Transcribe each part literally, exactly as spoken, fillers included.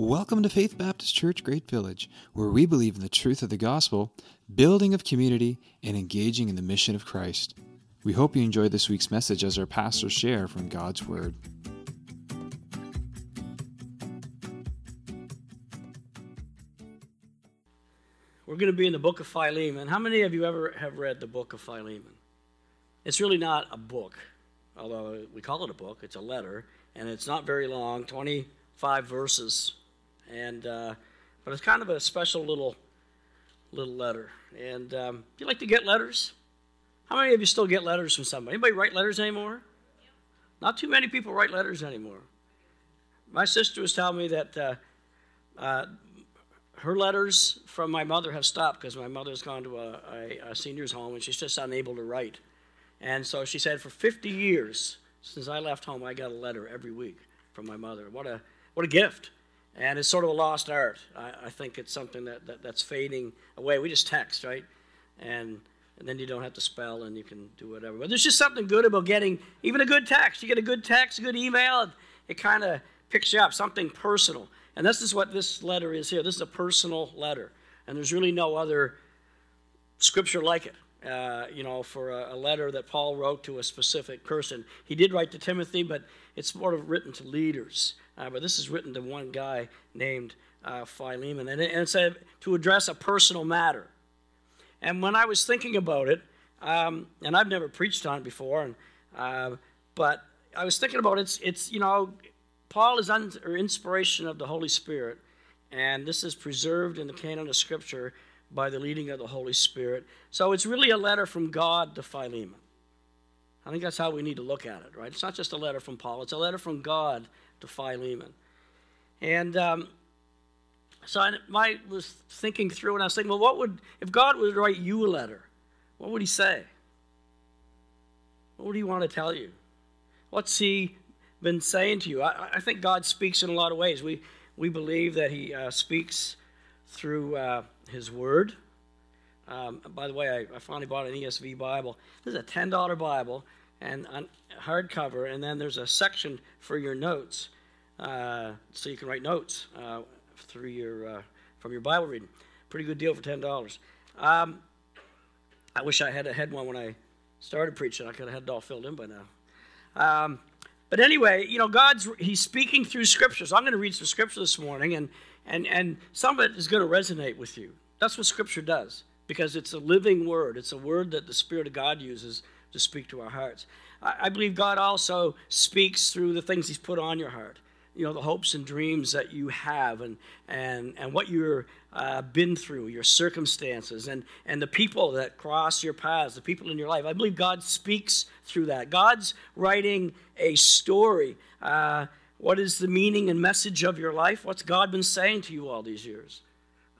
Welcome to Faith Baptist Church, Great Village, where we believe in the truth of the gospel, building of community, and engaging in the mission of Christ. We hope you enjoy this week's message as our pastors share from God's Word. We're going to be in the book of Philemon. How many of you ever have read the book of Philemon? It's really not a book, although we call it a book. It's a letter, and it's not very long, twenty-five verses. And uh, but it's kind of a special little little letter. And um, do you like to get letters? How many of you still get letters from somebody? Anybody write letters anymore? Yeah. Not too many people write letters anymore. My sister was telling me that uh, uh, her letters from my mother have stopped because my mother's gone to a, a, a senior's home and she's just unable to write. And so she said, for fifty years since I left home, I got a letter every week from my mother. What a what a gift! And it's sort of a lost art. I, I think it's something that, that, that's fading away. We just text, right? And and then you don't have to spell and you can do whatever. But there's just something good about getting even a good text. You get a good text, a good email, and it kind of picks you up, something personal. And this is what this letter is here. This is a personal letter. And there's really no other scripture like it, uh, you know, for a, a letter that Paul wrote to a specific person. He did write to Timothy, but it's sort of written to leaders. Uh, but this is written to one guy named uh, Philemon, and, it, and it's a, to address a personal matter. And when I was thinking about it, um, and I've never preached on it before, and uh, but I was thinking about it, it's, it's you know, Paul is under inspiration of the Holy Spirit, and this is preserved in the canon of Scripture by the leading of the Holy Spirit. So it's really a letter from God to Philemon. I think that's how we need to look at it, right? It's not just a letter from Paul, it's a letter from God to Philemon. And um, so I my, was thinking through, and I was thinking, well, what would, if God would write you a letter, what would he say? What would he want to tell you? What's he been saying to you? I, I think God speaks in a lot of ways. We we believe that he uh, speaks through uh, his word. Um, by the way, I, I finally bought an E S V Bible. This is a ten dollar Bible, and on hardcover, and then there's a section for your notes, uh, so you can write notes uh, through your uh, from your Bible reading. Pretty good deal for ten dollars. Um, I wish I had had one when I started preaching. I could have had it all filled in by now. Um, but anyway, you know, God's he's speaking through Scripture. So I'm going to read some Scripture this morning, and and and some of it is going to resonate with you. That's what Scripture does, because it's a living word. It's a word that the Spirit of God uses to speak to our hearts. I believe God also speaks through the things he's put on your heart, you know, the hopes and dreams that you have, and and and what you've uh, been through, your circumstances, and and the people that cross your paths, the people in your life. I believe God speaks through that. God's writing a story. Uh, what is the meaning and message of your life? What's God been saying to you all these years?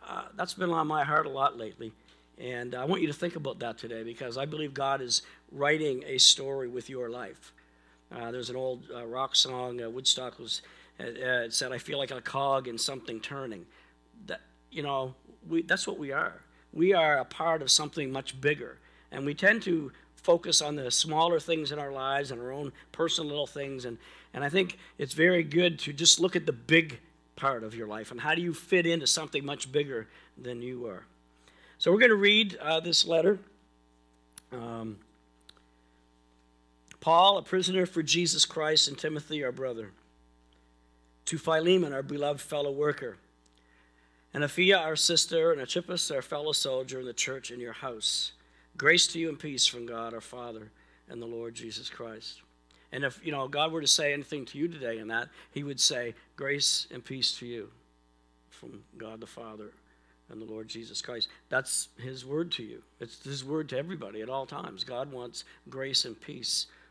Uh, that's been on my heart a lot lately. And I want you to think about that today, because I believe God is writing a story with your life. Uh, there's an old uh, rock song, uh, Woodstock, was, uh, uh, it said, I feel like a cog in something turning. That, you know, we, that's what we are. We are a part of something much bigger. And we tend to focus on the smaller things in our lives and our own personal little things. And, and I think it's very good to just look at the big part of your life and how do you fit into something much bigger than you are. So we're going to read uh, this letter. Um, Paul, a prisoner for Jesus Christ, and Timothy, our brother, to Philemon, our beloved fellow worker, and Apphia, our sister, and Archippus, our fellow soldier in the church in your house. Grace to you and peace from God, our Father, and the Lord Jesus Christ. And if, you know, God were to say anything to you today in that, he would say, grace and peace to you from God the Father and the Lord Jesus Christ. That's his word to you. It's his word to everybody at all times. God wants grace and peace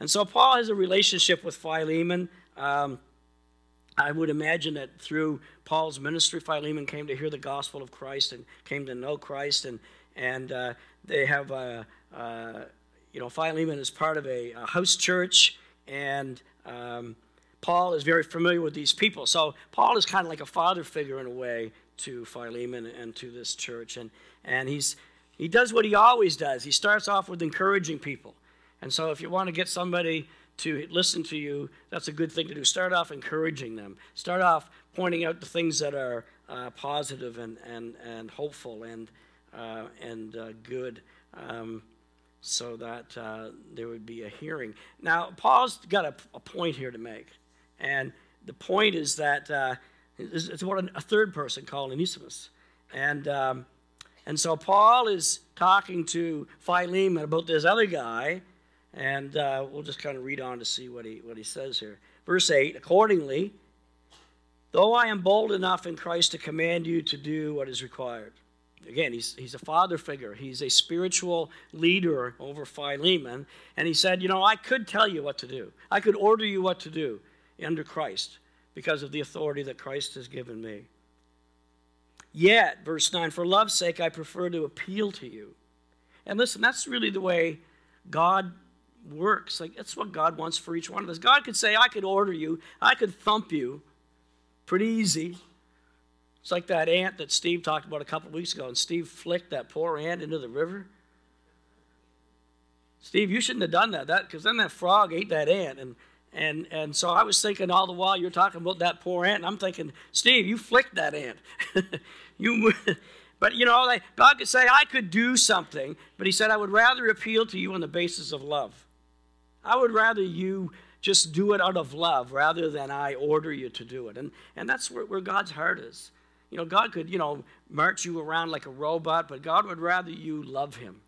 And so Paul has a relationship with Philemon. Um, I would imagine that through Paul's ministry, Philemon came to hear the gospel of Christ and came to know Christ, and and uh, they have, uh, uh, you know, Philemon is part of a, a house church, and um, Paul is very familiar with these people. So Paul is kind of like a father figure in a way to Philemon and to this church, and and he's he does what he always does. He starts off with encouraging people, and so if you want to get somebody to listen to you, that's a good thing to do. Start off encouraging them. Start off pointing out the things that are uh, positive and, and, and hopeful and uh, and uh, good, um, so that uh, there would be a hearing. Now, Paul's got a, a point here to make, and the point is that uh, it's what a third person called Onesimus, and um, and so Paul is talking to Philemon about this other guy. And uh, we'll just kind of read on to see what he what he says here. Verse eight, accordingly, though I am bold enough in Christ to command you to do what is required. Again, he's he's a father figure. He's a spiritual leader over Philemon. And he said, you know, I could tell you what to do. I could order you what to do under Christ because of the authority that Christ has given me. Yet, verse nine, for love's sake, I prefer to appeal to you. And listen, that's really the way God works. Like, that's what God wants for each one of us. God could say, I could order you, I could thump you pretty easy. It's like that ant that Steve talked about a couple of weeks ago, and Steve flicked that poor ant into the river. Steve, you shouldn't have done that, that because then that frog ate that ant, and and and so I was thinking all the while you're talking about that poor ant, and I'm thinking, Steve, you flicked that ant. you But, you know, God could say, I could do something, but he said, I would rather appeal to you on the basis of love. I would rather you just do it out of love rather than I order you to do it. And and that's where, where God's heart is. You know, God could, you know, march you around like a robot, but God would rather you love him.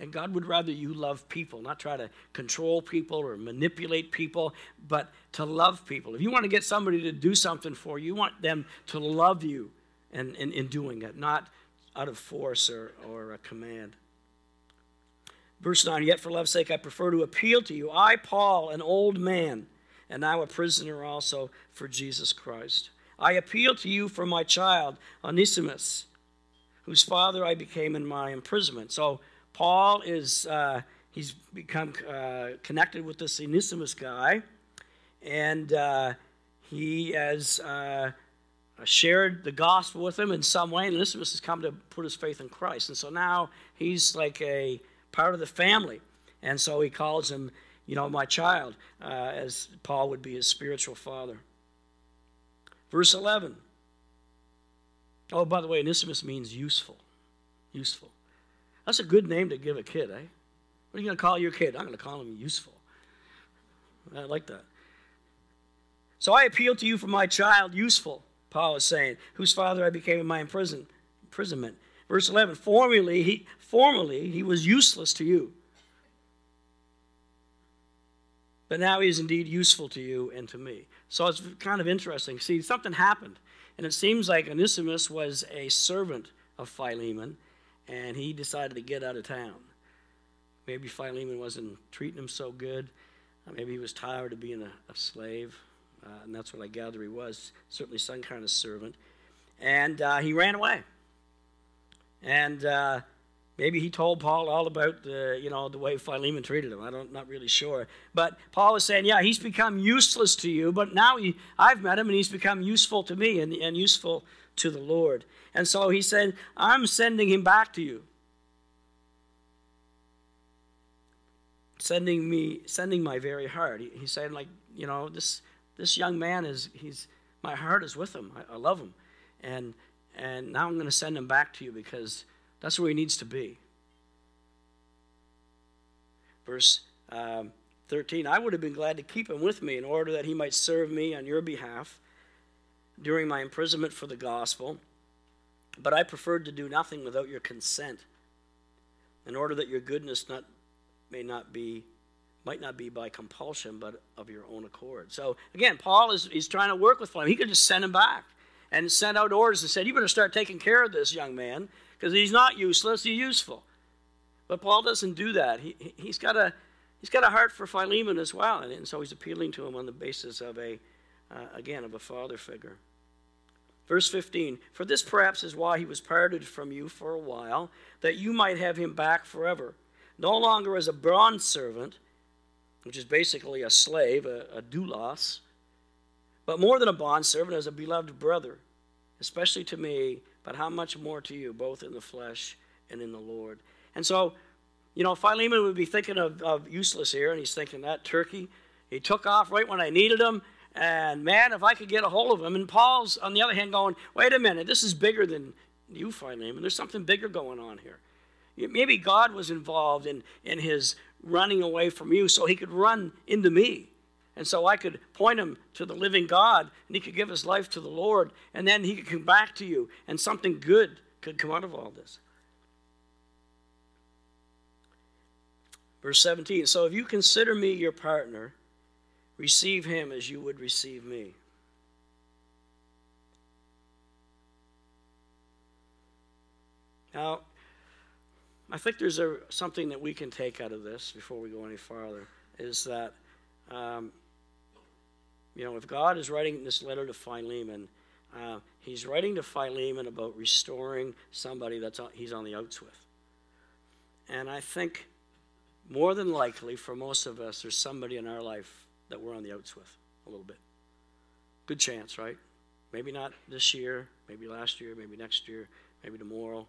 And God would rather you love people, not try to control people or manipulate people, but to love people. If you want to get somebody to do something for you, you want them to love you in, in, in doing it, not out of force or, or a command. Verse nine, yet for love's sake I prefer to appeal to you. I, Paul, an old man, and now a prisoner also for Jesus Christ. I appeal to you for my child, Onesimus, whose father I became in my imprisonment. So Paul is, uh, he's become uh, connected with this Onesimus guy, and uh, he has... Uh, shared the gospel with him in some way, and Onesimus has come to put his faith in Christ. And so now he's like a part of the family. And so he calls him, you know, my child, uh, as Paul would be his spiritual father. Verse eleven. Oh, by the way, Onesimus means useful. Useful. That's a good name to give a kid, eh? What are you going to call your kid? I'm going to call him useful. I like that. So I appeal to you for my child, useful, Paul is saying, whose father I became in my imprison, imprisonment. Verse eleven, formerly he, formerly he was useless to you, but now he is indeed useful to you and to me. So it's kind of interesting. See, something happened, and it seems like Onesimus was a servant of Philemon, and he decided to get out of town. Maybe Philemon wasn't treating him so good. Maybe he was tired of being a, a slave. Uh, and that's what I gather he was, certainly some kind of servant. And uh, he ran away. And uh, maybe he told Paul all about the, you know, the way Philemon treated him. I don't, not really sure. But Paul was saying, yeah, he's become useless to you, but now he, I've met him, and he's become useful to me and, and useful to the Lord. And so he said, I'm sending him back to you. Sending me, sending my very heart. He, he's saying, like, you know, this... This young man is, he's, my heart is with him. I, I love him. And and now I'm going to send him back to you because that's where he needs to be. Verse um, thirteen, I would have been glad to keep him with me in order that he might serve me on your behalf during my imprisonment for the gospel. But I preferred to do nothing without your consent in order that your goodness not may not be might not be by compulsion, but of your own accord. So, again, Paul is he's trying to work with Philemon. He could just send him back and send out orders and said, you better start taking care of this young man because he's not useless, he's useful. But Paul doesn't do that. He, he's got a he's got a heart for Philemon as well, and, and so he's appealing to him on the basis of a uh, again, of a father figure. Verse fifteen, for this perhaps is why he was parted from you for a while, that you might have him back forever, no longer as a bondservant, which is basically a slave, a, a doulos, but more than a bondservant, as a beloved brother, especially to me, but how much more to you, both in the flesh and in the Lord. And so, you know, Philemon would be thinking of, of useless here, and he's thinking, that turkey, he took off right when I needed him, and man, if I could get a hold of him. And Paul's, on the other hand, going, wait a minute, this is bigger than you, Philemon. There's something bigger going on here. Maybe God was involved in, in his running away from you so he could run into me. And so I could point him to the living God, and he could give his life to the Lord, and then he could come back to you, and something good could come out of all this. Verse seventeen, so if you consider me your partner, receive him as you would receive me. Now, I think there's a, something that we can take out of this before we go any farther, is that, um, you know, if God is writing this letter to Philemon, uh, he's writing to Philemon about restoring somebody that's on, he's on the outs with. And I think more than likely, for most of us, there's somebody in our life that we're on the outs with a little bit. Good chance, right? Maybe not this year, maybe last year, maybe next year, maybe tomorrow.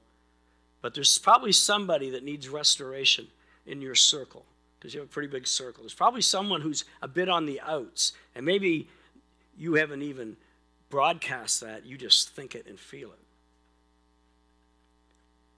But there's probably somebody that needs restoration in your circle, because you have a pretty big circle. There's probably someone who's a bit on the outs, and maybe you haven't even broadcast that. You just think it and feel it.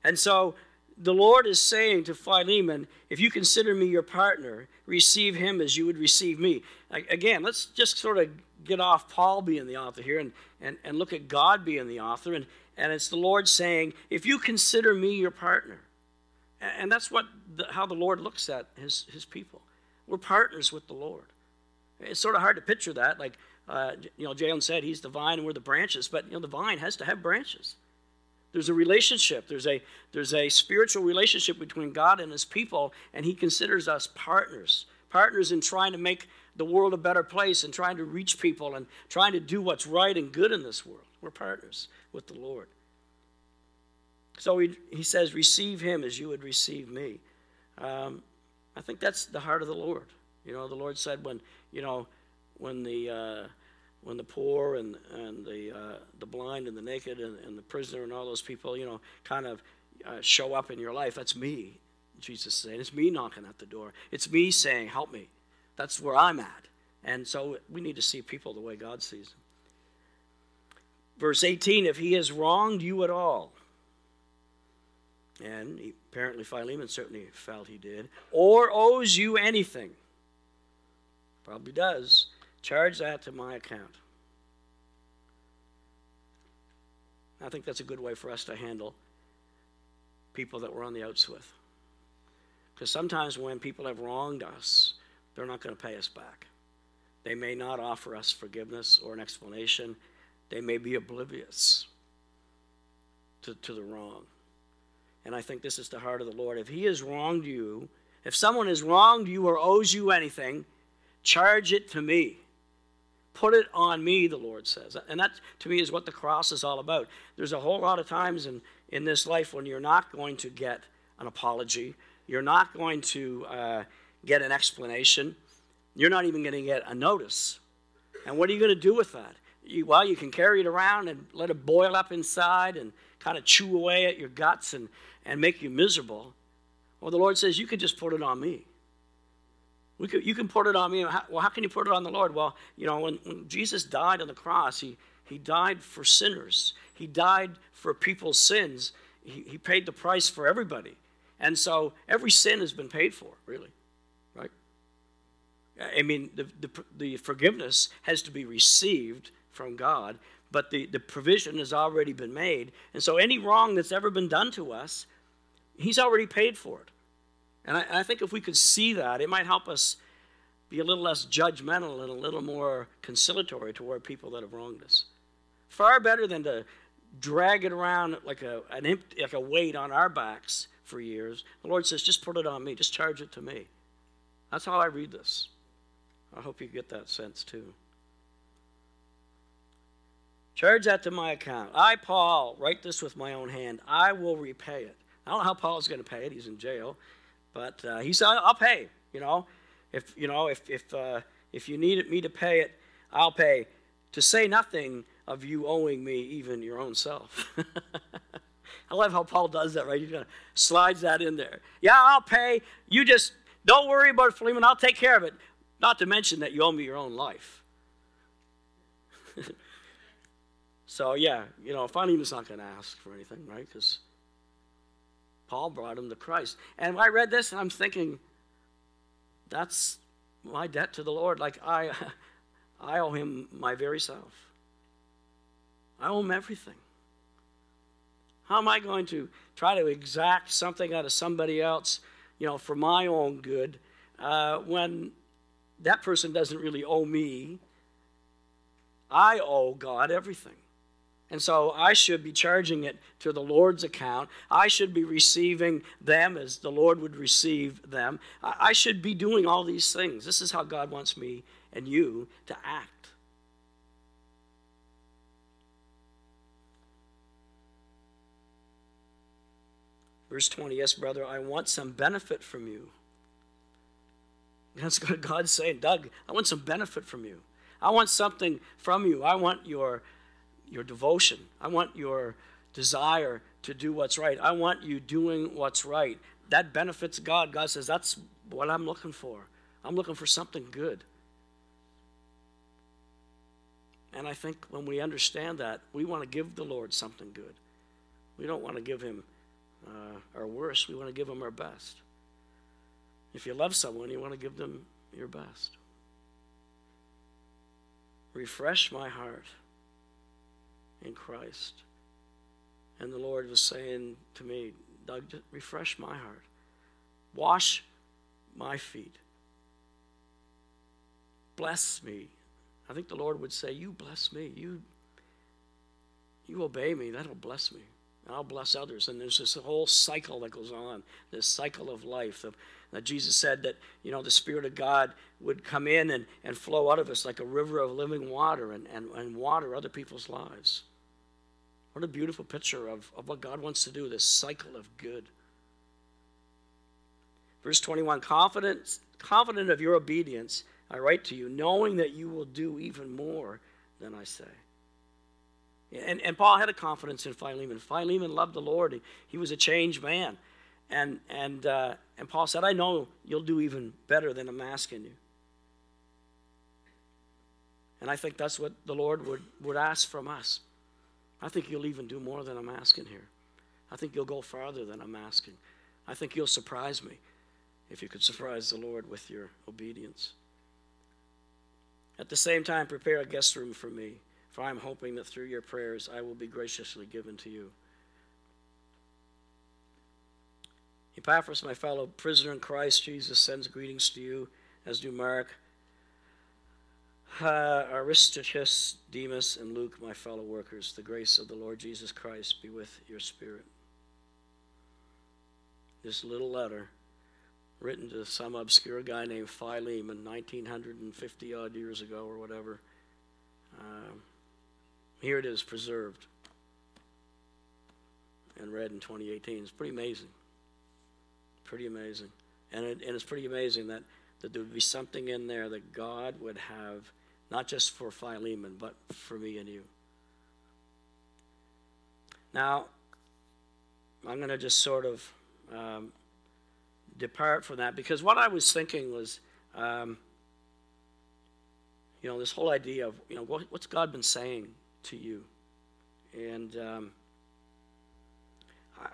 And so the Lord is saying to Philemon, if you consider me your partner, receive him as you would receive me. Again, let's just sort of get off Paul being the author here and, and, and look at God being the author. And, and it's the Lord saying, if you consider me your partner. And, and that's what the, how the Lord looks at his, his people. We're partners with the Lord. It's sort of hard to picture that. Like, uh, you know, Jalen said he's the vine and we're the branches. But, you know, the vine has to have branches. There's a relationship. There's a there's a spiritual relationship between God and his people, and he considers us partners. Partners in trying to make the world a better place and trying to reach people and trying to do what's right and good in this world. We're partners with the Lord. So he, he says, receive him as you would receive me. Um, I think that's the heart of the Lord. You know, the Lord said when, you know, when the... Uh, When the poor and and the uh, the blind and the naked and, and the prisoner and all those people, you know, kind of uh, show up in your life, that's me, Jesus is saying. It's me knocking at the door. It's me saying, help me. That's where I'm at. And so we need to see people the way God sees them. Verse eighteen, if he has wronged you at all, and he, apparently Philemon certainly felt he did, or owes you anything, probably does, charge that to my account. I think that's a good way for us to handle people that we're on the outs with. Because sometimes when people have wronged us, they're not going to pay us back. They may not offer us forgiveness or an explanation. They may be oblivious to, to the wrong. And I think this is the heart of the Lord. If he has wronged you, if someone has wronged you or owes you anything, charge it to me. Put it on me, the Lord says. And that, to me, is what the cross is all about. There's a whole lot of times in, in this life when you're not going to get an apology. You're not going to uh, get an explanation. You're not even going to get a notice. And what are you going to do with that? You, well, you can carry it around and let it boil up inside and kind of chew away at your guts and, and make you miserable. Well, the Lord says, you can just put it on me. We could, you can put it on me. How, well, how can you put it on the Lord? Well, you know, when, when Jesus died on the cross, he, he died for sinners. He died for people's sins. He, he paid the price for everybody. And so every sin has been paid for, really, right? I mean, the the, the forgiveness has to be received from God, but the, the provision has already been made. And so any wrong that's ever been done to us, he's already paid for it. And I, I think if we could see that, it might help us be a little less judgmental and a little more conciliatory toward people that have wronged us. Far better than to drag it around like a an empty, like a weight on our backs for years. The Lord says, just put it on me. Just charge it to me. That's how I read this. I hope you get that sense too. Charge that to my account. I, Paul, write this with my own hand. I will repay it. I don't know how Paul's going to pay it. He's in jail. But uh, he said, I'll pay. You know, if you know, if if uh, if you need me to pay it, I'll pay. To say nothing of you owing me even your own self. I love how Paul does that, right? He kind of slides that in there. Yeah, I'll pay. You just don't worry about it, Philemon. I'll take care of it. Not to mention that you owe me your own life. So, yeah, you know, Philemon's not going to ask for anything, right? Because Paul brought him to Christ. And when I read this, I'm thinking, that's my debt to the Lord. Like, I, I owe him my very self. I owe him everything. How am I going to try to exact something out of somebody else, you know, for my own good, uh, when that person doesn't really owe me? I owe God everything. And so I should be charging it to the Lord's account. I should be receiving them as the Lord would receive them. I should be doing all these things. This is how God wants me and you to act. Verse twenty, yes, brother, I want some benefit from you. That's what God's saying. Doug, I want some benefit from you. I want something from you. I want your your devotion. I want your desire to do what's right. I want you doing what's right. That benefits God. God says, that's what I'm looking for. I'm looking for something good. And I think when we understand that, we want to give the Lord something good. We don't want to give him Uh, our worst. We want to give them our best. If you love someone, you want to give them your best. Refresh my heart in Christ. And the Lord was saying to me, Doug, just refresh my heart. Wash my feet. Bless me. I think the Lord would say, you bless me. You, you obey me. That'll bless me. I'll bless others. And there's this whole cycle that goes on, this cycle of life. Of, that Jesus said that, you know, the Spirit of God would come in and, and flow out of us like a river of living water and, and, and water other people's lives. What a beautiful picture of, of what God wants to do, this cycle of good. Verse twenty-one, confident, confident of your obedience, I write to you, knowing that you will do even more than I say. And, and Paul had a confidence in Philemon. Philemon loved the Lord. He, he was a changed man. And and uh, and Paul said, I know you'll do even better than I'm asking you. And I think that's what the Lord would, would ask from us. I think you'll even do more than I'm asking here. I think you'll go farther than I'm asking. I think you'll surprise me if you could surprise the Lord with your obedience. At the same time, prepare a guest room for me. For I am hoping that through your prayers I will be graciously given to you. Epaphras, my fellow prisoner in Christ Jesus, sends greetings to you, as do Mark, uh, Aristarchus, Demas, and Luke, my fellow workers. The grace of the Lord Jesus Christ be with your spirit. This little letter, written to some obscure guy named Philemon, nineteen fifty odd years ago or whatever. Um, Here it is, preserved and read in twenty eighteen. It's pretty amazing. Pretty amazing. And, it, and it's pretty amazing that, that there would be something in there that God would have, not just for Philemon, but for me and you. Now, I'm going to just sort of um, depart from that, because what I was thinking was, um, you know, this whole idea of, you know, what, what's God been saying to you? And um,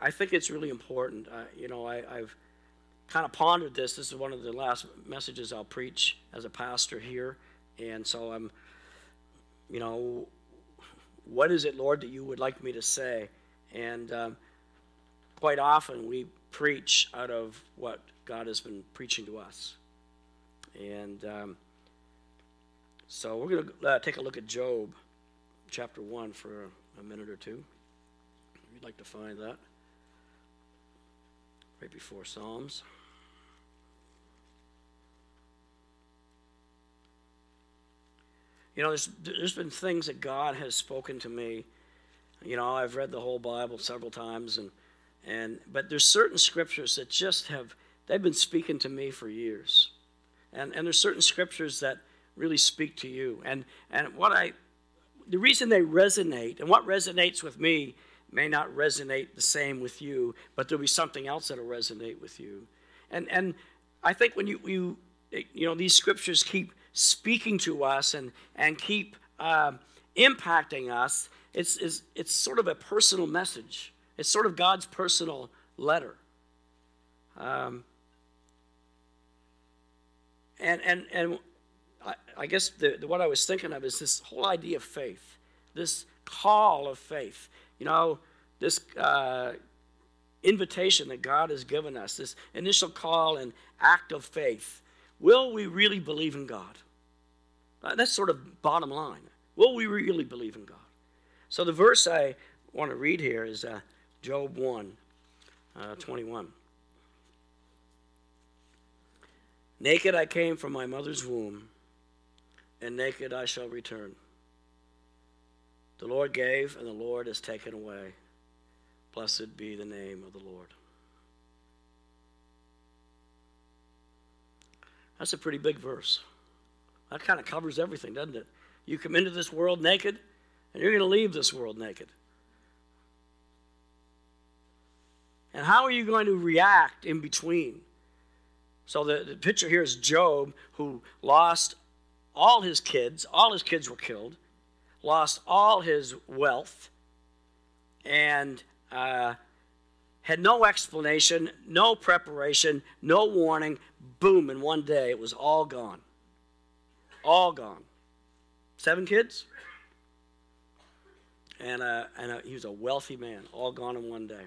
I think it's really important. Uh, you know, I, I've kind of pondered this. This is one of the last messages I'll preach as a pastor here. And so I'm, you know, what is it, Lord, that you would like me to say? And um, quite often we preach out of what God has been preaching to us. And um, so we're going to uh, take a look at Job chapter one for a minute or two. If you'd like to find that, right before Psalms. You You know, there's there's been things that God has spoken to me. You know, I've read the whole Bible several times, and and but there's certain scriptures that just have, they've been speaking to me for years. And and there's certain scriptures that really speak to you. And and what I, the reason they resonate, and what resonates with me may not resonate the same with you, but there'll be something else that'll resonate with you. And and I think when you, you, you know, these scriptures keep speaking to us and and keep uh, impacting us, it's, it's, it's sort of a personal message. It's sort of God's personal letter. Um, and and and I, I guess the, the what I was thinking of is this whole idea of faith, this call of faith. You know, this uh, invitation that God has given us, this initial call and act of faith. Will we really believe in God? That's sort of bottom line. Will we really believe in God? So the verse I want to read here is uh, Job one, uh, twenty-one. Naked I came from my mother's womb, and naked I shall return. The Lord gave, and the Lord has taken away. Blessed be the name of the Lord. That's a pretty big verse. That kind of covers everything, doesn't it? You come into this world naked, and you're going to leave this world naked. And how are you going to react in between? So the, the picture here is Job, who lost all his kids. All his kids were killed. Lost all his wealth. And uh, had no explanation, no preparation, no warning. Boom, in one day, it was all gone. All gone. Seven kids. And, uh, and uh, he was a wealthy man, all gone in one day.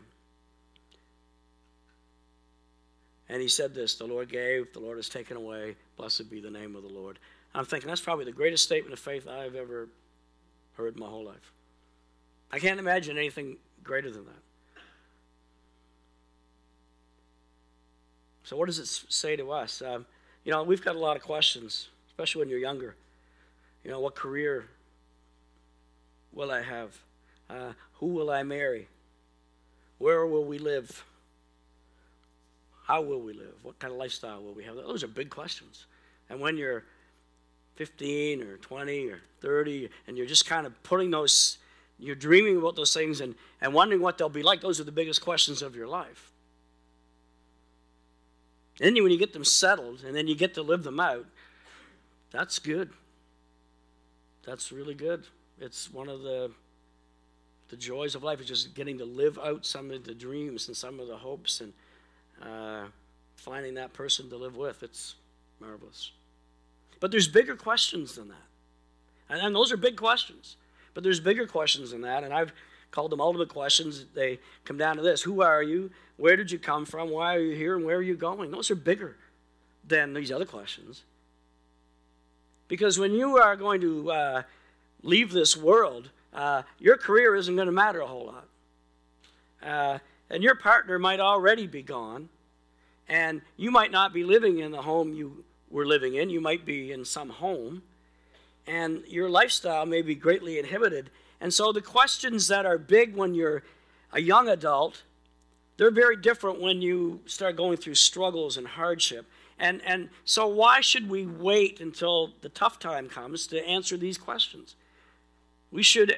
And he said this, the Lord gave, the Lord has taken away, blessed be the name of the Lord. And I'm thinking that's probably the greatest statement of faith I've ever heard in my whole life. I can't imagine anything greater than that. So what does it say to us? Um, you know, we've got a lot of questions, especially when you're younger. You know, what career will I have? Uh, who will I marry? Where will we live? How will we live? What kind of lifestyle will we have? Those are big questions. And when you're fifteen or twenty or thirty, and you're just kind of putting those, you're dreaming about those things and, and wondering what they'll be like, those are the biggest questions of your life. And then when you get them settled and then you get to live them out, that's good. That's really good. It's one of the the joys of life, is just getting to live out some of the dreams and some of the hopes, and Uh, finding that person to live with. It's marvelous. But there's bigger questions than that. And, and those are big questions. But there's bigger questions than that, and I've called them ultimate questions. They come down to this. Who are you? Where did you come from? Why are you here? And where are you going? Those are bigger than these other questions. Because when you are going to uh, leave this world, uh, your career isn't going to matter a whole lot. Uh And your partner might already be gone, and you might not be living in the home you were living in. You might be in some home, and your lifestyle may be greatly inhibited. And so the questions that are big when you're a young adult, they're very different when you start going through struggles and hardship. And, and so why should we wait until the tough time comes to answer these questions? We should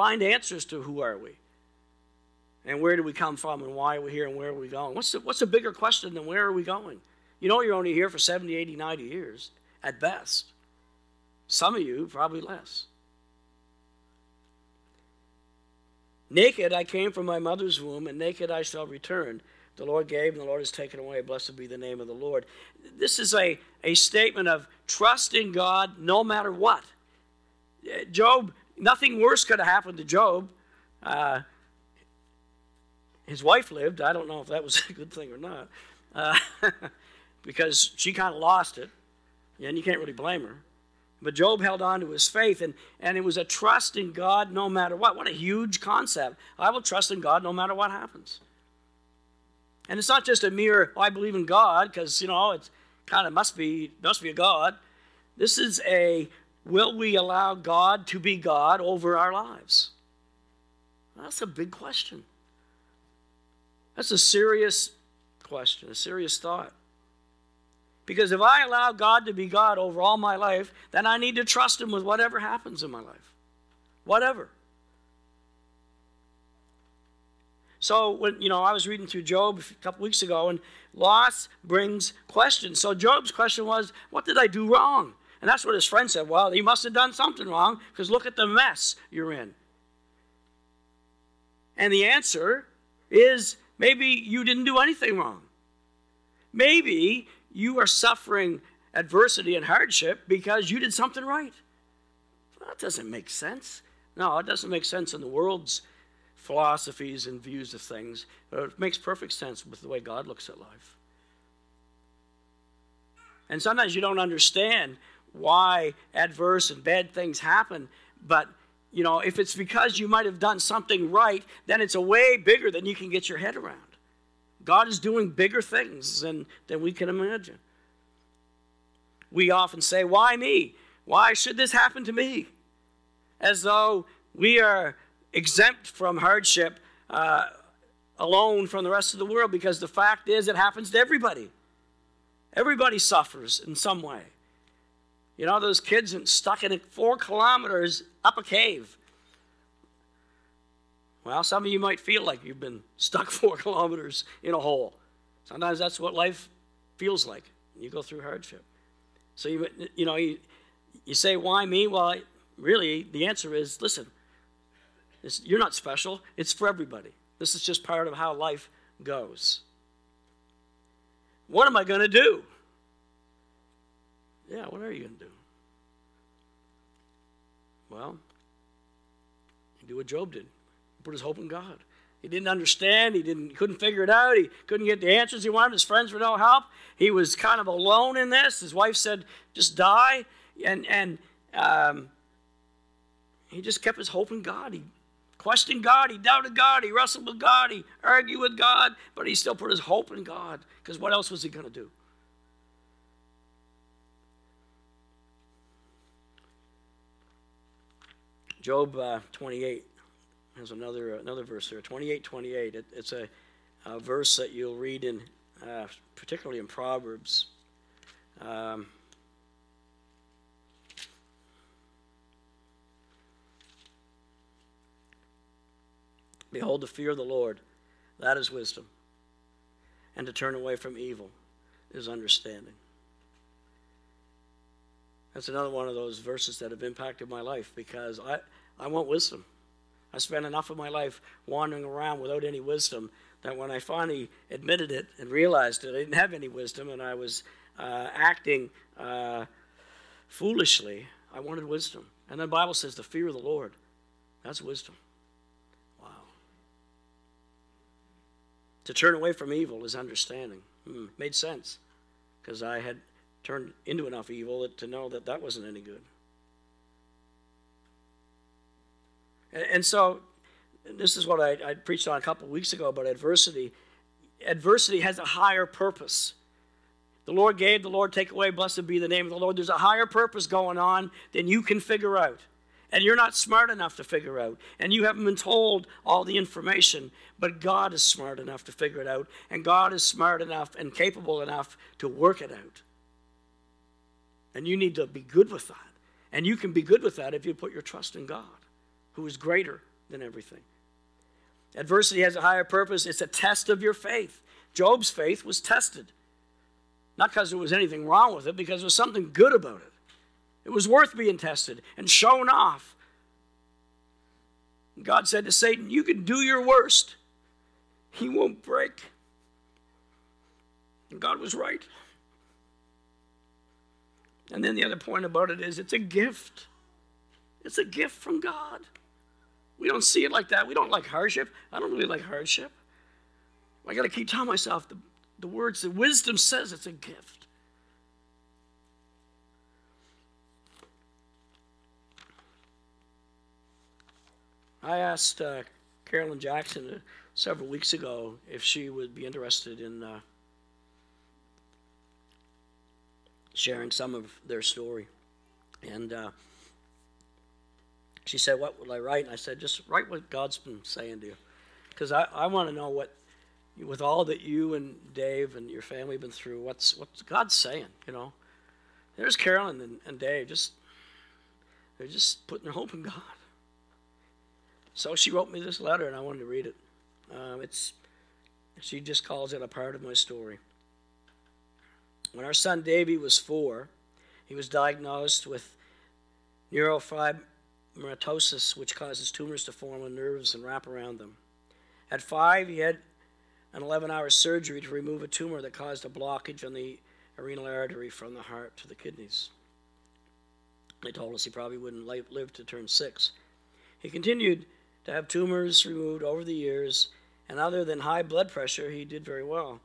find answers to who are we. And where do we come from, and why are we here, and where are we going? What's the, what's a bigger question than where are we going? You know, you're only here for seventy, eighty, ninety years at best. Some of you, probably less. Naked I came from my mother's womb, and naked I shall return. The Lord gave, and the Lord has taken away. Blessed be the name of the Lord. This is a, a statement of trust in God no matter what. Job, nothing worse could have happened to Job. Uh... His wife lived. I don't know if that was a good thing or not, uh, because she kind of lost it, and you can't really blame her. But Job held on to his faith, and, and it was a trust in God no matter what. What a huge concept. I will trust in God no matter what happens. And it's not just a mere, oh, I believe in God, because, you know, it's kind of must be, must be a God. This is a Will we allow God to be God over our lives? That's a big question. That's a serious question, a serious thought. Because if I allow God to be God over all my life, then I need to trust him with whatever happens in my life. Whatever. So, when, you know, I was reading through Job a couple weeks ago, and loss brings questions. So Job's question was, what did I do wrong? And that's what his friend said. Well, you must have done something wrong, because look at the mess you're in. And the answer is, maybe you didn't do anything wrong. Maybe you are suffering adversity and hardship because you did something right. Well, that doesn't make sense. No, it doesn't make sense in the world's philosophies and views of things, but it makes perfect sense with the way God looks at life. And sometimes you don't understand why adverse and bad things happen, but, you know, if it's because you might have done something right, then it's a way bigger than you can get your head around. God is doing bigger things than, than we can imagine. We often say, why me? Why should this happen to me? As though we are exempt from hardship, uh, alone from the rest of the world, because the fact is it happens to everybody. Everybody suffers in some way. You know, those kids stuck in four kilometers up a cave. Well, some of you might feel like you've been stuck four kilometers in a hole. Sometimes that's what life feels like. You go through hardship. So, you you know, you, you say, why me? Well, really, the answer is, listen, it's, you're not special. It's for everybody. This is just part of how life goes. What am I going to do? Yeah, what are you going to do? Well, you do what Job did. Put his hope in God. He didn't understand. He didn't. He couldn't figure it out. He couldn't get the answers he wanted. His friends were no help. He was kind of alone in this. His wife said, "Just die," and and um, he just kept his hope in God. He questioned God. He doubted God. He wrestled with God. He argued with God, but he still put his hope in God, because what else was he going to do? Job uh, twenty-eight. There's another another verse there, twenty-eight twenty-eight. It, it's a, a verse that you'll read in, uh, particularly in Proverbs. Um, Behold, the fear of the Lord, that is wisdom, and to turn away from evil is understanding. That's another one of those verses that have impacted my life, because I, I want wisdom. I spent enough of my life wandering around without any wisdom that when I finally admitted it and realized that I didn't have any wisdom and I was uh, acting uh, foolishly, I wanted wisdom. And the Bible says the fear of the Lord, that's wisdom. Wow. To turn away from evil is understanding. Hmm. Made sense, because I had turned into enough evil to know that that wasn't any good. And so this is what I, I preached on a couple of weeks ago about adversity. Adversity has a higher purpose. The Lord gave, the Lord take away, blessed be the name of the Lord. There's a higher purpose going on than you can figure out. And you're not smart enough to figure out. And you haven't been told all the information. But God is smart enough to figure it out. And God is smart enough and capable enough to work it out. And you need to be good with that. And you can be good with that if you put your trust in God, who is greater than everything. Adversity has a higher purpose. It's a test of your faith. Job's faith was tested. Not because there was anything wrong with it, because there was something good about it. It was worth being tested and shown off. God said to Satan, you can do your worst. He won't break. And God was right. And then the other point about it is, it's a gift. It's a gift from God. We don't see it like that. We don't like hardship. I don't really like hardship. I got to keep telling myself the, the words, the wisdom says it's a gift. I asked uh, Carolyn Jackson uh, several weeks ago if she would be interested in uh, sharing some of their story. And uh, she said, what will I write? And I said, just write what God's been saying to you. Because I, I want to know what, with all that you and Dave and your family have been through, what's what's God saying, you know? There's Carolyn and, and Dave. Just They're just putting their hope in God. So she wrote me this letter, and I wanted to read it. Um, it's She just calls it a part of my story. When our son Davey was four, he was diagnosed with neurofibromatosis, which causes tumors to form on nerves and wrap around them. At five, he had an eleven-hour surgery to remove a tumor that caused a blockage on the renal artery from the heart to the kidneys. They told us he probably wouldn't live to turn six. He continued to have tumors removed over the years, and other than high blood pressure, he did very well.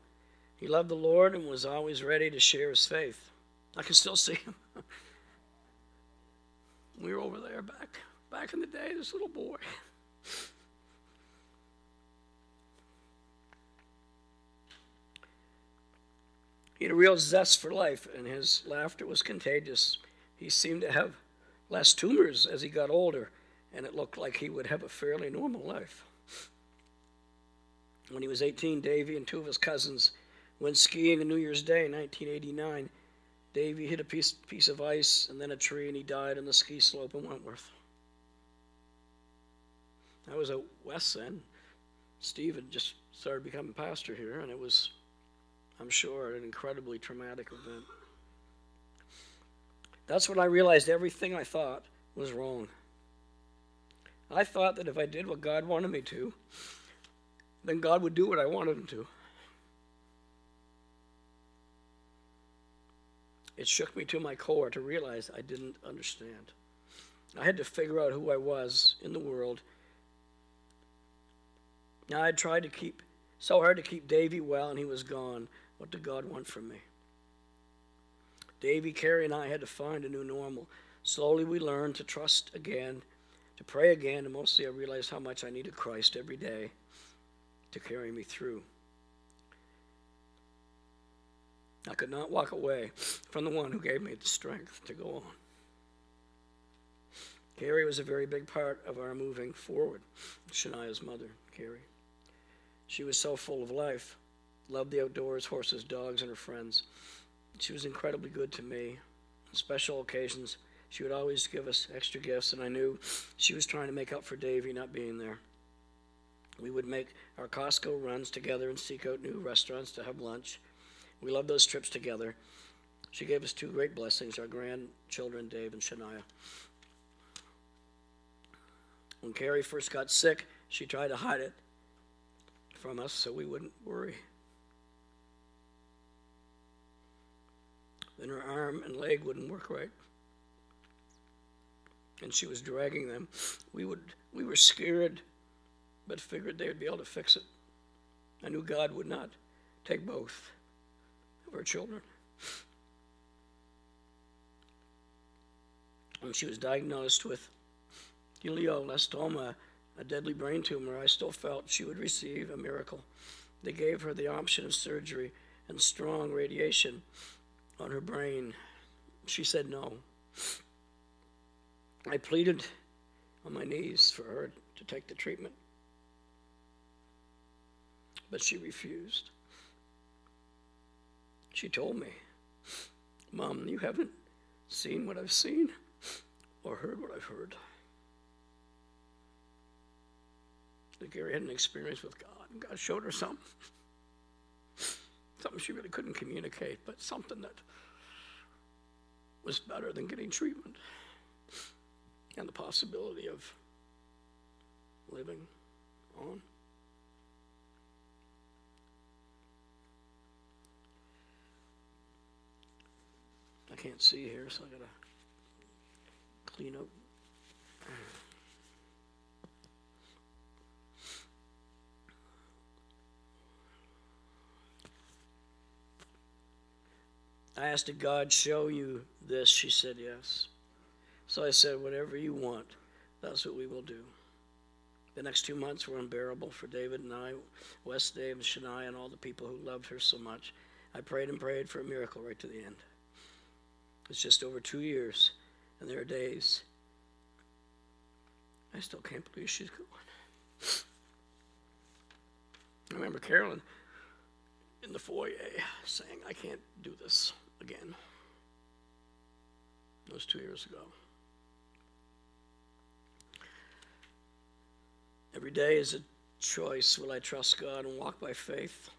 He loved the Lord and was always ready to share his faith. I can still see him. We were over there back back in the day, this little boy. He had a real zest for life, and his laughter was contagious. He seemed to have less tumors as he got older, and it looked like he would have a fairly normal life. When he was eighteen, Davey and two of his cousins went skiing on New Year's Day in nineteen eighty-nine. Davey hit a piece, piece of ice and then a tree, and he died on the ski slope in Wentworth. I was out west then. Steve had just started becoming pastor here, and it was, I'm sure, an incredibly traumatic event. That's when I realized everything I thought was wrong. I thought that if I did what God wanted me to, then God would do what I wanted him to. It shook me to my core to realize I didn't understand. I had to figure out who I was in the world. Now I had tried to keep, so hard to keep Davey well, and he was gone. What did God want from me? Davey, Carrie, and I had to find a new normal. Slowly we learned to trust again, to pray again, and mostly I realized how much I needed Christ every day to carry me through. I could not walk away from the one who gave me the strength to go on. Carrie was a very big part of our moving forward. Shania's mother, Carrie. She was so full of life, loved the outdoors, horses, dogs, and her friends. She was incredibly good to me. On special occasions, she would always give us extra gifts, and I knew she was trying to make up for Davey not being there. We would make our Costco runs together and seek out new restaurants to have lunch. We loved those trips together. She gave us two great blessings, our grandchildren, Dave and Shania. When Carrie first got sick, she tried to hide it from us so we wouldn't worry. Then her arm and leg wouldn't work right, and she was dragging them. We would, we were scared, but figured they would be able to fix it. I knew God would not take both of our children. When she was diagnosed with glioblastoma, a deadly brain tumor, I still felt she would receive a miracle. They gave her the option of surgery and strong radiation on her brain. She said no. I pleaded on my knees for her to take the treatment, but she refused. She told me, "Mom, you haven't seen what I've seen or heard what I've heard." Gary had an experience with God, and God showed her something. Something she really couldn't communicate, but something that was better than getting treatment and the possibility of living on. I can't see here, so I gotta clean up. I asked, "Did God show you this?" She said, "Yes." So I said, "Whatever you want, that's what we will do." The next two months were unbearable for David and I, Wes, Dave, and Shania, and all the people who loved her so much. I prayed and prayed for a miracle right to the end. It's just over two years, and there are days I still can't believe she's going. I remember Carolyn in the foyer saying, I can't do this again. That was two years ago. Every day is a choice. Will I trust God and walk by faith?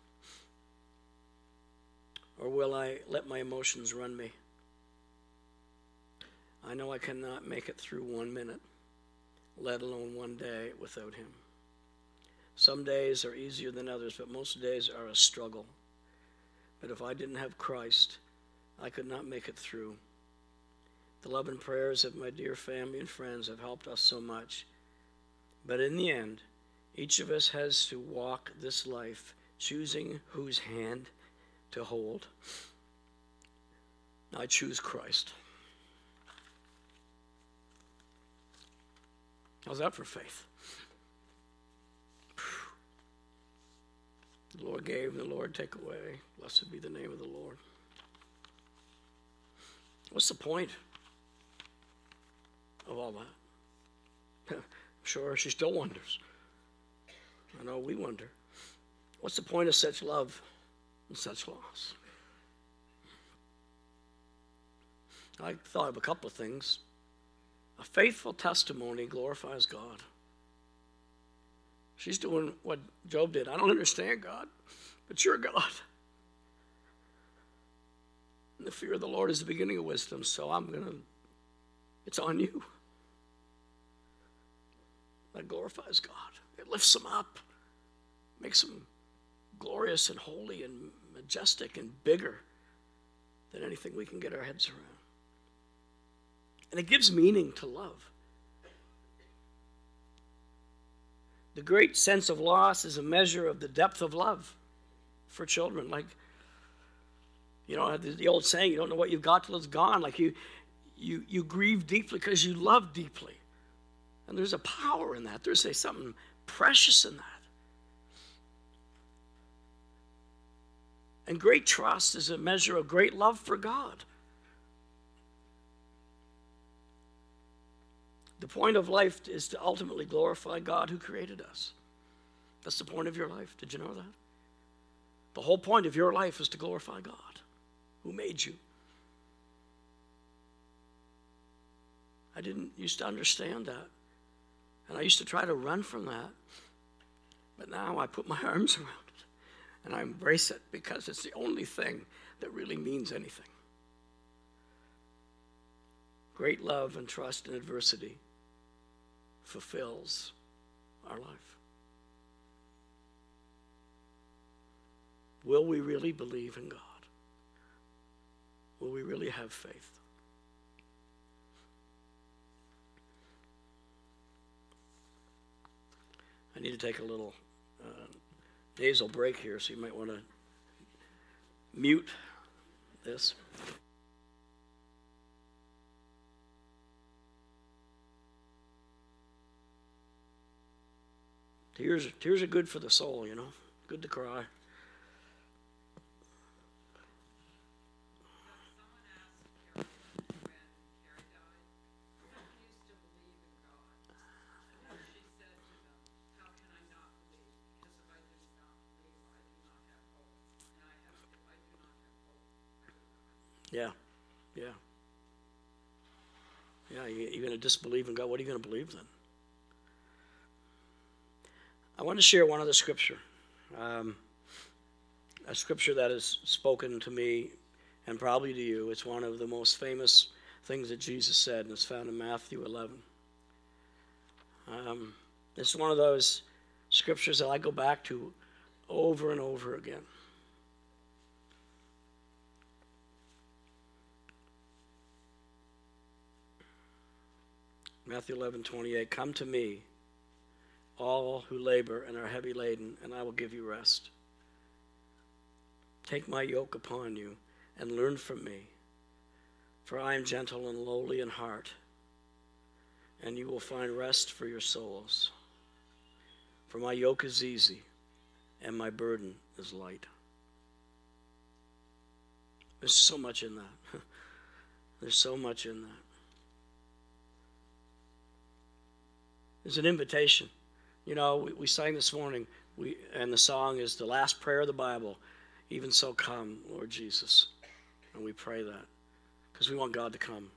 Or will I let my emotions run me? I know I cannot make it through one minute, let alone one day without him. Some days are easier than others, but most days are a struggle. But if I didn't have Christ, I could not make it through. The love and prayers of my dear family and friends have helped us so much. But in the end, each of us has to walk this life, choosing whose hand to hold. I choose Christ. How's that for faith? The Lord gave, the Lord take away. Blessed be the name of the Lord. What's the point of all that? I'm sure she still wonders. I know we wonder. What's the point of such love and such loss? I thought of a couple of things. A faithful testimony glorifies God. She's doing what Job did. I don't understand, God, but you're God. And the fear of the Lord is the beginning of wisdom, so I'm going to, it's on you. That glorifies God. It lifts them up, makes them glorious and holy and majestic and bigger than anything we can get our heads around. And it gives meaning to love. The great sense of loss is a measure of the depth of love for children. Like, you know, the old saying, you don't know what you've got till it's gone. Like, you you, you grieve deeply because you love deeply. And there's a power in that. There's a, something precious in that. And great trust is a measure of great love for God. The point of life is to ultimately glorify God who created us. That's the point of your life. Did you know that? The whole point of your life is to glorify God who made you. I didn't used to understand that. And I used to try to run from that. But now I put my arms around it and I embrace it because it's the only thing that really means anything. Great love and trust in adversity fulfills our life. Will we really believe in God? Will we really have faith? I need to take a little uh, nasal break here, so you might want to mute this. Tears, tears are good for the soul, you know. Good to cry. Yeah, yeah. Yeah, you're going to disbelieve in God. What are you going to believe then? I want to share one other scripture, um, a scripture that is spoken to me and probably to you. It's one of the most famous things that Jesus said, and it's found in Matthew eleven. Um, it's one of those scriptures that I go back to over and over again. Matthew eleven twenty-eight, come to me, all who labor and are heavy laden, and I will give you rest. Take my yoke upon you and learn from me, for I am gentle and lowly in heart, and you will find rest for your souls. For my yoke is easy and my burden is light. There's so much in that. There's so much in that. is an invitation. You know, we, we sang this morning, we and the song is the last prayer of the Bible, even so come, Lord Jesus. And we pray that because we want God to come.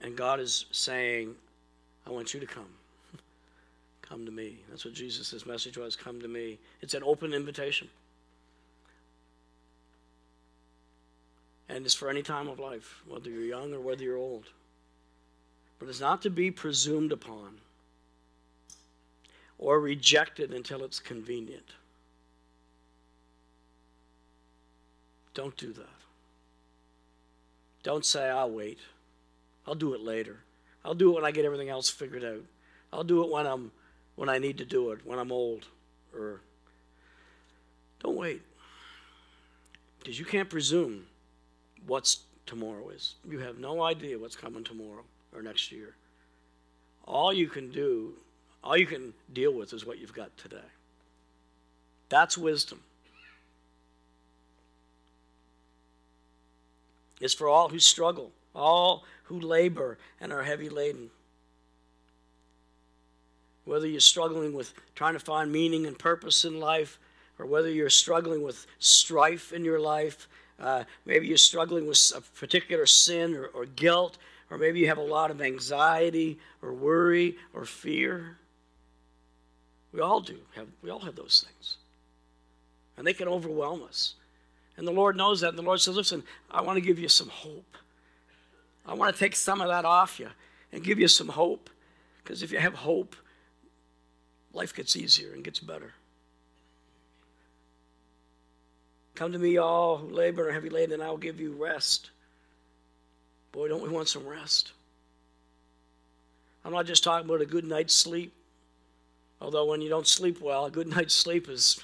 And God is saying, I want you to come. Come to me. That's what Jesus' message was, come to me. It's an open invitation. And it's for any time of life, whether you're young or whether you're old. But it's not to be presumed upon or rejected until it's convenient. Don't do that. Don't say, I'll wait. I'll do it later. I'll do it when I get everything else figured out. I'll do it when I'm, when I need to do it, when I'm old. Or don't wait. Because you can't presume what's tomorrow is. You have no idea what's coming tomorrow or next year. All you can do, all you can deal with is what you've got today. That's wisdom. It's for all who struggle, all who labor and are heavy laden. Whether you're struggling with trying to find meaning and purpose in life, or whether you're struggling with strife in your life, uh, maybe you're struggling with a particular sin or, or guilt, or maybe you have a lot of anxiety or worry or fear. We all do. Have, we all have those things. And they can overwhelm us. And the Lord knows that. And the Lord says, listen, I want to give you some hope. I want to take some of that off you and give you some hope. Because if you have hope, life gets easier and gets better. Come to me, all who labor and are heavy laden, and I will give you rest. Boy, don't we want some rest? I'm not just talking about a good night's sleep. Although when you don't sleep well, a good night's sleep is,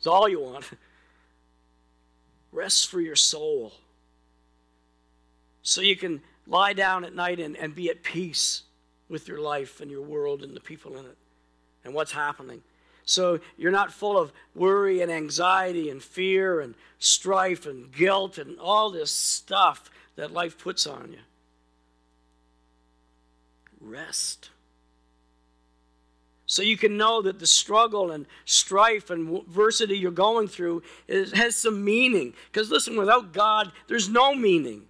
is all you want. Rest for your soul. So you can lie down at night and, and be at peace with your life and your world and the people in it and what's happening. So you're not full of worry and anxiety and fear and strife and guilt and all this stuff that life puts on you. Rest. So you can know that the struggle and strife and adversity you're going through is, has some meaning. Because listen, without God, there's no meaning.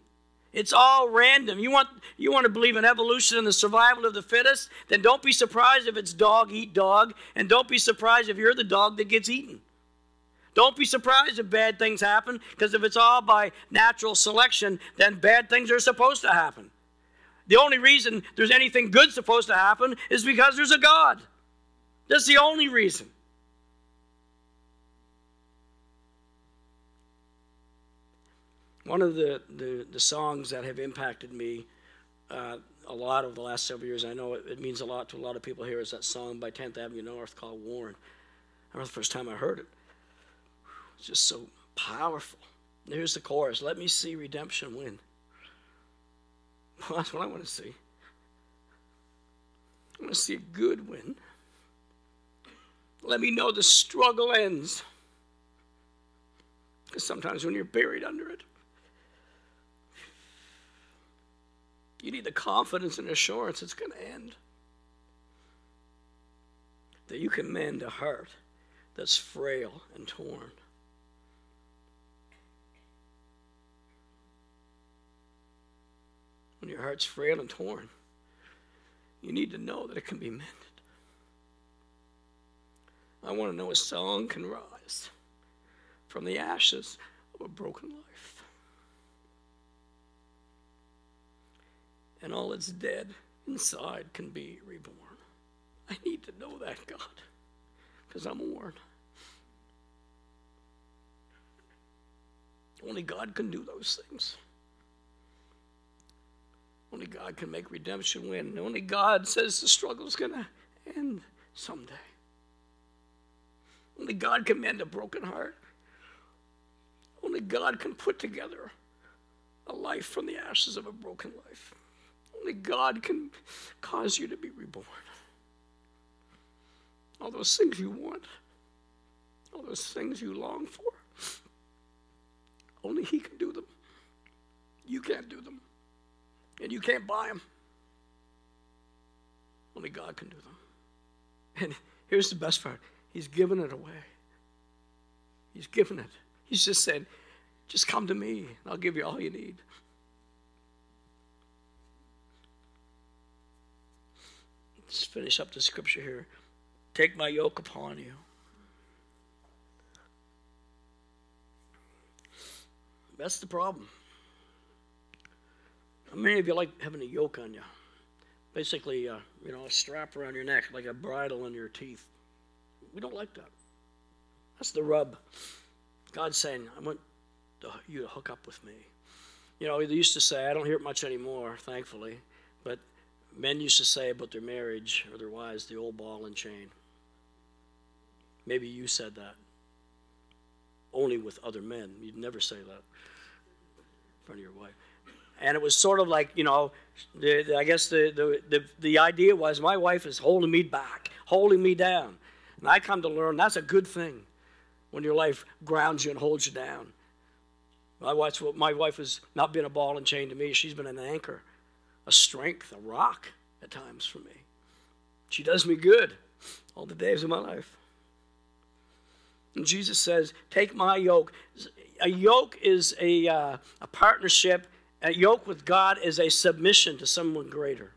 It's all random. You want you want to believe in evolution and the survival of the fittest? Then don't be surprised if it's dog eat dog, and don't be surprised if you're the dog that gets eaten. Don't be surprised if bad things happen, because if it's all by natural selection, then bad things are supposed to happen. The only reason there's anything good supposed to happen is because there's a God. That's the only reason. One of the, the, the songs that have impacted me uh, a lot over the last several years, I know it, it means a lot to a lot of people here, is that song by tenth Avenue North called Warren. I remember the first time I heard it. It's just so powerful. And here's the chorus, let me see redemption win. Well, that's what I want to see. I want to see a good win. Let me know the struggle ends. Because sometimes when you're buried under it, you need the confidence and assurance it's going to end. That you can mend a heart that's frail and torn. When your heart's frail and torn, you need to know that it can be mended. I want to know a song can rise from the ashes of a broken life. And all that's dead inside can be reborn. I need to know that, God, because I'm worn. Only God can do those things. Only God can make redemption win. Only God says the struggle's going to end someday. Only God can mend a broken heart. Only God can put together a life from the ashes of a broken life. Only God can cause you to be reborn. All those things you want, all those things you long for, only He can do them. You can't do them, and you can't buy them. Only God can do them. And here's the best part. He's given it away. He's given it. He's just said, just come to me, and I'll give you all you need. Let's finish up the scripture here. Take my yoke upon you. That's the problem. How many of you like having a yoke on you? Basically, uh, you know, a strap around your neck, like a bridle on your teeth. We don't like that. That's the rub. God's saying, I want you to hook up with me. You know, they used to say, I don't hear it much anymore, thankfully, but men used to say about their marriage or their wives, the old ball and chain. Maybe you said that. Only with other men. You'd never say that in front of your wife. And it was sort of like, you know, the, the, I guess the, the the the idea was my wife is holding me back, holding me down. And I come to learn that's a good thing when your life grounds you and holds you down. My wife, my wife has not been a ball and chain to me. She's been an anchor, a strength, a rock at times for me. She does me good all the days of my life. And Jesus says, take my yoke. A yoke is a uh, a partnership. A yoke with God is a submission to someone greater.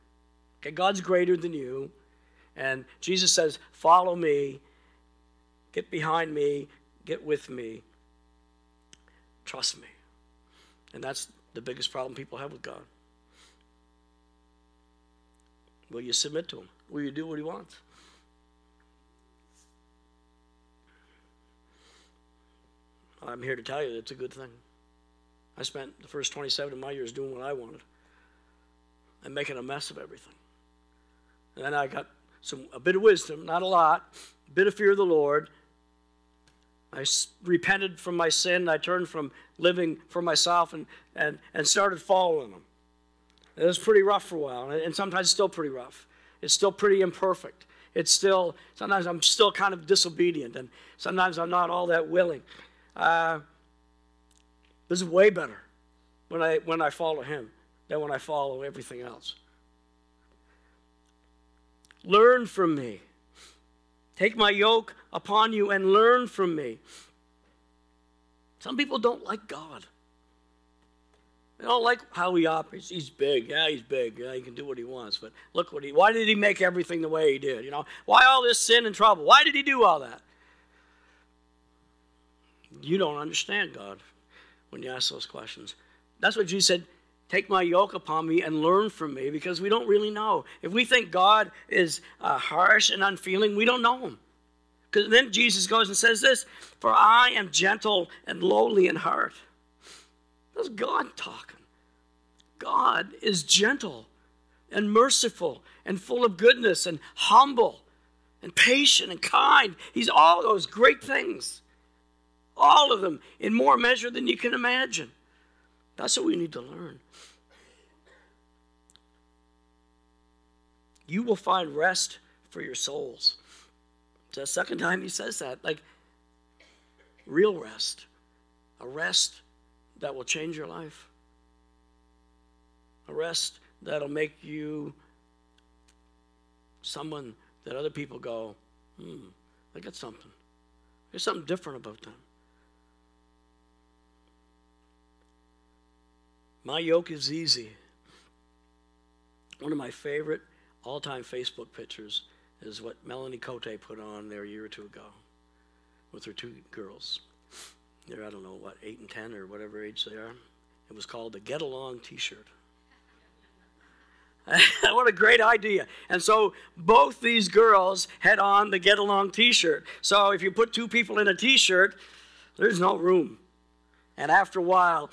Okay, God's greater than you. And Jesus says, follow me. Get behind me. Get with me. Trust me. And that's the biggest problem people have with God. Will you submit to him? Will you do what he wants? I'm here to tell you it's a good thing. I spent the first twenty-seven of my years doing what I wanted and making a mess of everything. And then I got some a bit of wisdom, not a lot, a bit of fear of the Lord. I s- repented from my sin. I turned from living for myself and, and, and started following him. It was pretty rough for a while, and, and sometimes still pretty rough. It's still pretty imperfect. It's still, sometimes I'm still kind of disobedient, and sometimes I'm not all that willing. Uh, this is way better when I when I follow him than when I follow everything else. Learn from me. Take my yoke upon you and learn from me. Some people don't like God. They don't like how he operates. He's big. Yeah, he's big. Yeah, he can do what he wants. But look what he, why did he make everything the way he did? You know, why all this sin and trouble? Why did he do all that? You don't understand God when you ask those questions. That's what Jesus said, take my yoke upon me and learn from me, because we don't really know. If we think God is uh, harsh and unfeeling, we don't know him. Because then Jesus goes and says this, for I am gentle and lowly in heart. That's God talking. God is gentle and merciful and full of goodness and humble and patient and kind. He's all those great things. All of them in more measure than you can imagine. That's what we need to learn. You will find rest for your souls. It's the second time he says that. Like, real rest. A rest that will change your life. A rest that will make you someone that other people go, hmm, I got something. There's something different about them. My yoke is easy. One of my favorite all-time Facebook pictures is what Melanie Cote put on there a year or two ago with her two girls. They're, I don't know, what, eight and ten or whatever age they are. It was called the Get Along T-shirt. What a great idea. And so both these girls had on the Get Along T-shirt. So if you put two people in a T-shirt, there's no room. And after a while,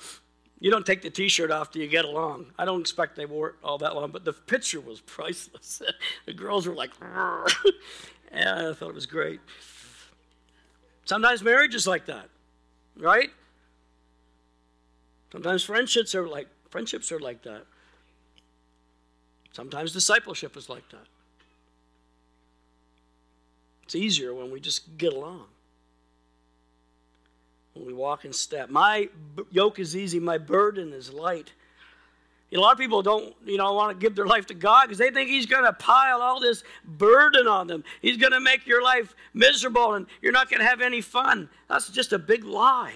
you don't take the T-shirt off till you get along. I don't expect they wore it all that long, but the picture was priceless. The girls were like, yeah, I thought it was great. Sometimes marriage is like that, right? Sometimes friendships are like friendships are like that. Sometimes discipleship is like that. It's easier when we just get along. When we walk in step. My yoke is easy. My burden is light. A lot of people don't, you know, want to give their life to God because they think he's going to pile all this burden on them. He's going to make your life miserable and you're not going to have any fun. That's just a big lie.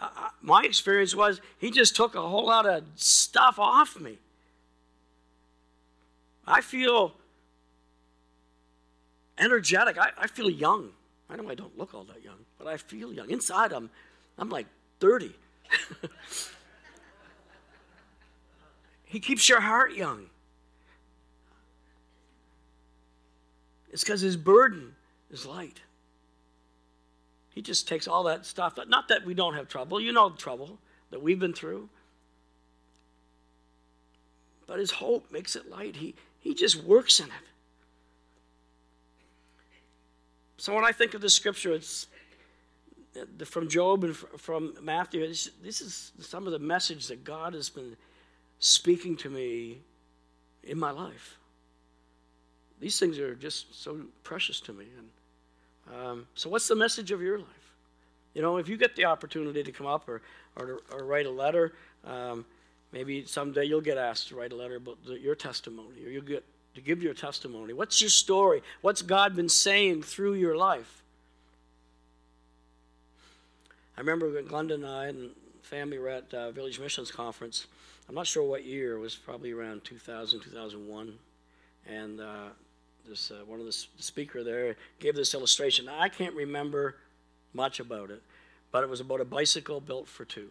Uh, my experience was he just took a whole lot of stuff off me. I feel energetic. I, I feel young. I know I don't look all that young, but I feel young. Inside I'm, I'm like thirty. He keeps your heart young. It's because his burden is light. He just takes all that stuff. Not that we don't have trouble. You know the trouble that we've been through. But his hope makes it light. He, he just works in it. So when I think of the scripture, it's from Job and from Matthew. This is some of the message that God has been speaking to me in my life. These things are just so precious to me. And um, so what's the message of your life? You know, if you get the opportunity to come up or or, or write a letter, um, maybe someday you'll get asked to write a letter about the, your testimony, or you'll get to give your testimony. What's your story? What's God been saying through your life? I remember when Glenda and I and family were at uh, Village Missions Conference. I'm not sure what year. It was probably around two thousand, two thousand one. And uh, this uh, one of the speaker there gave this illustration. I can't remember much about it, but it was about a bicycle built for two.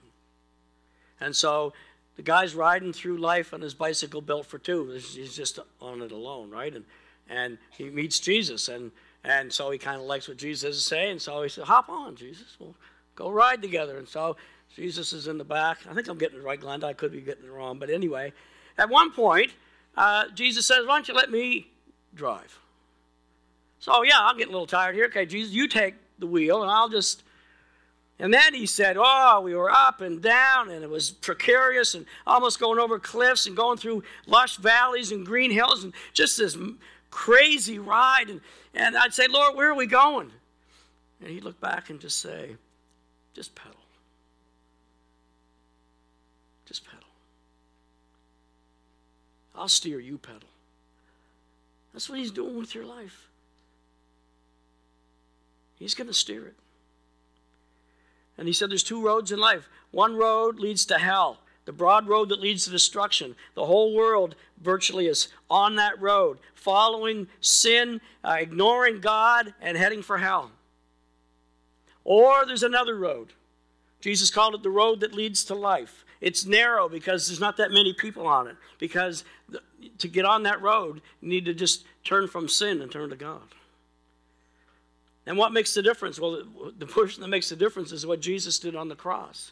And so the guy's riding through life on his bicycle built for two. He's just on it alone, right? And and he meets Jesus, and, and so he kind of likes what Jesus is saying. So he said, hop on, Jesus. We'll go ride together. And so Jesus is in the back. I think I'm getting it right, Glenda. I could be getting it wrong. But anyway, at one point, uh, Jesus says, why don't you let me drive? So, yeah, I'm getting a little tired here. Okay, Jesus, you take the wheel, and I'll just... And then he said, oh, we were up and down, and it was precarious, and almost going over cliffs and going through lush valleys and green hills, and just this crazy ride. And, and I'd say, Lord, where are we going? And he'd look back and just say, just pedal. Just pedal. I'll steer, you pedal. That's what he's doing with your life. He's going to steer it. And he said there's two roads in life. One road leads to hell, the broad road that leads to destruction. The whole world virtually is on that road, following sin, uh, ignoring God, and heading for hell. Or there's another road. Jesus called it the road that leads to life. It's narrow because there's not that many people on it. Because the, to get on that road, you need to just turn from sin and turn to God. And what makes the difference? Well, the person that makes the difference is what Jesus did on the cross.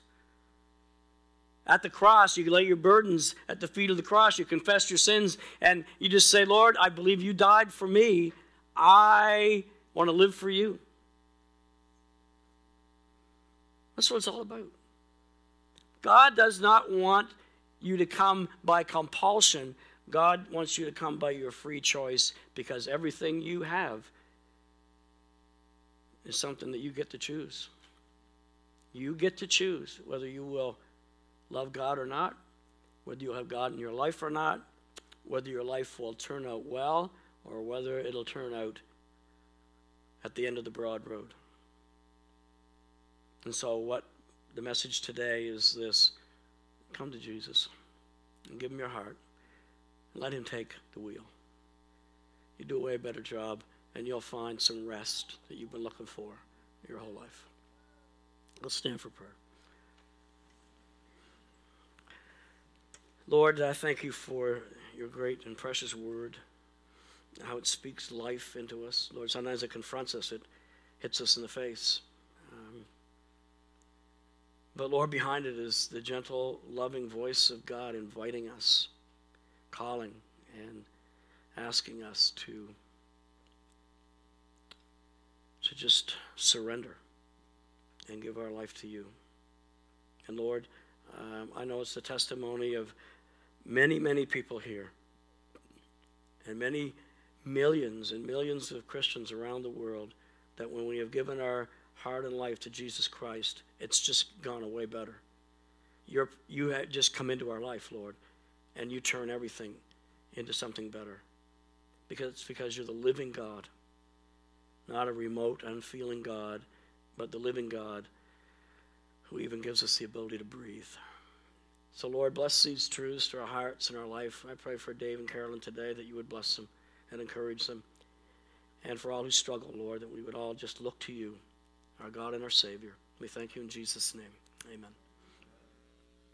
At the cross, you lay your burdens at the feet of the cross. You confess your sins, and you just say, Lord, I believe you died for me. I want to live for you. That's what it's all about. God does not want you to come by compulsion. God wants you to come by your free choice, because everything you have is something that you get to choose. You get to choose whether you will love God or not, whether you'll have God in your life or not, whether your life will turn out well or whether it'll turn out at the end of the broad road. And so what the message today is this: come to Jesus and give him your heart and let him take the wheel. You do a way better job, and you'll find some rest that you've been looking for your whole life. Let's stand for prayer. Lord, I thank you for your great and precious word, how it speaks life into us. Lord, sometimes it confronts us, it hits us in the face. Um, but Lord, behind it is the gentle, loving voice of God inviting us, calling and asking us to to just surrender and give our life to you. And Lord, um, I know it's the testimony of many, many people here and many millions and millions of Christians around the world that when we have given our heart and life to Jesus Christ, it's just gone away better. You're, you have just come into our life, Lord, and you turn everything into something better. Because it's because you're the living God, not a remote, unfeeling God, but the living God who even gives us the ability to breathe. So, Lord, bless these truths to our hearts and our life. I pray for Dave and Carolyn today that you would bless them and encourage them. And for all who struggle, Lord, that we would all just look to you, our God and our Savior. We thank you in Jesus' name. Amen.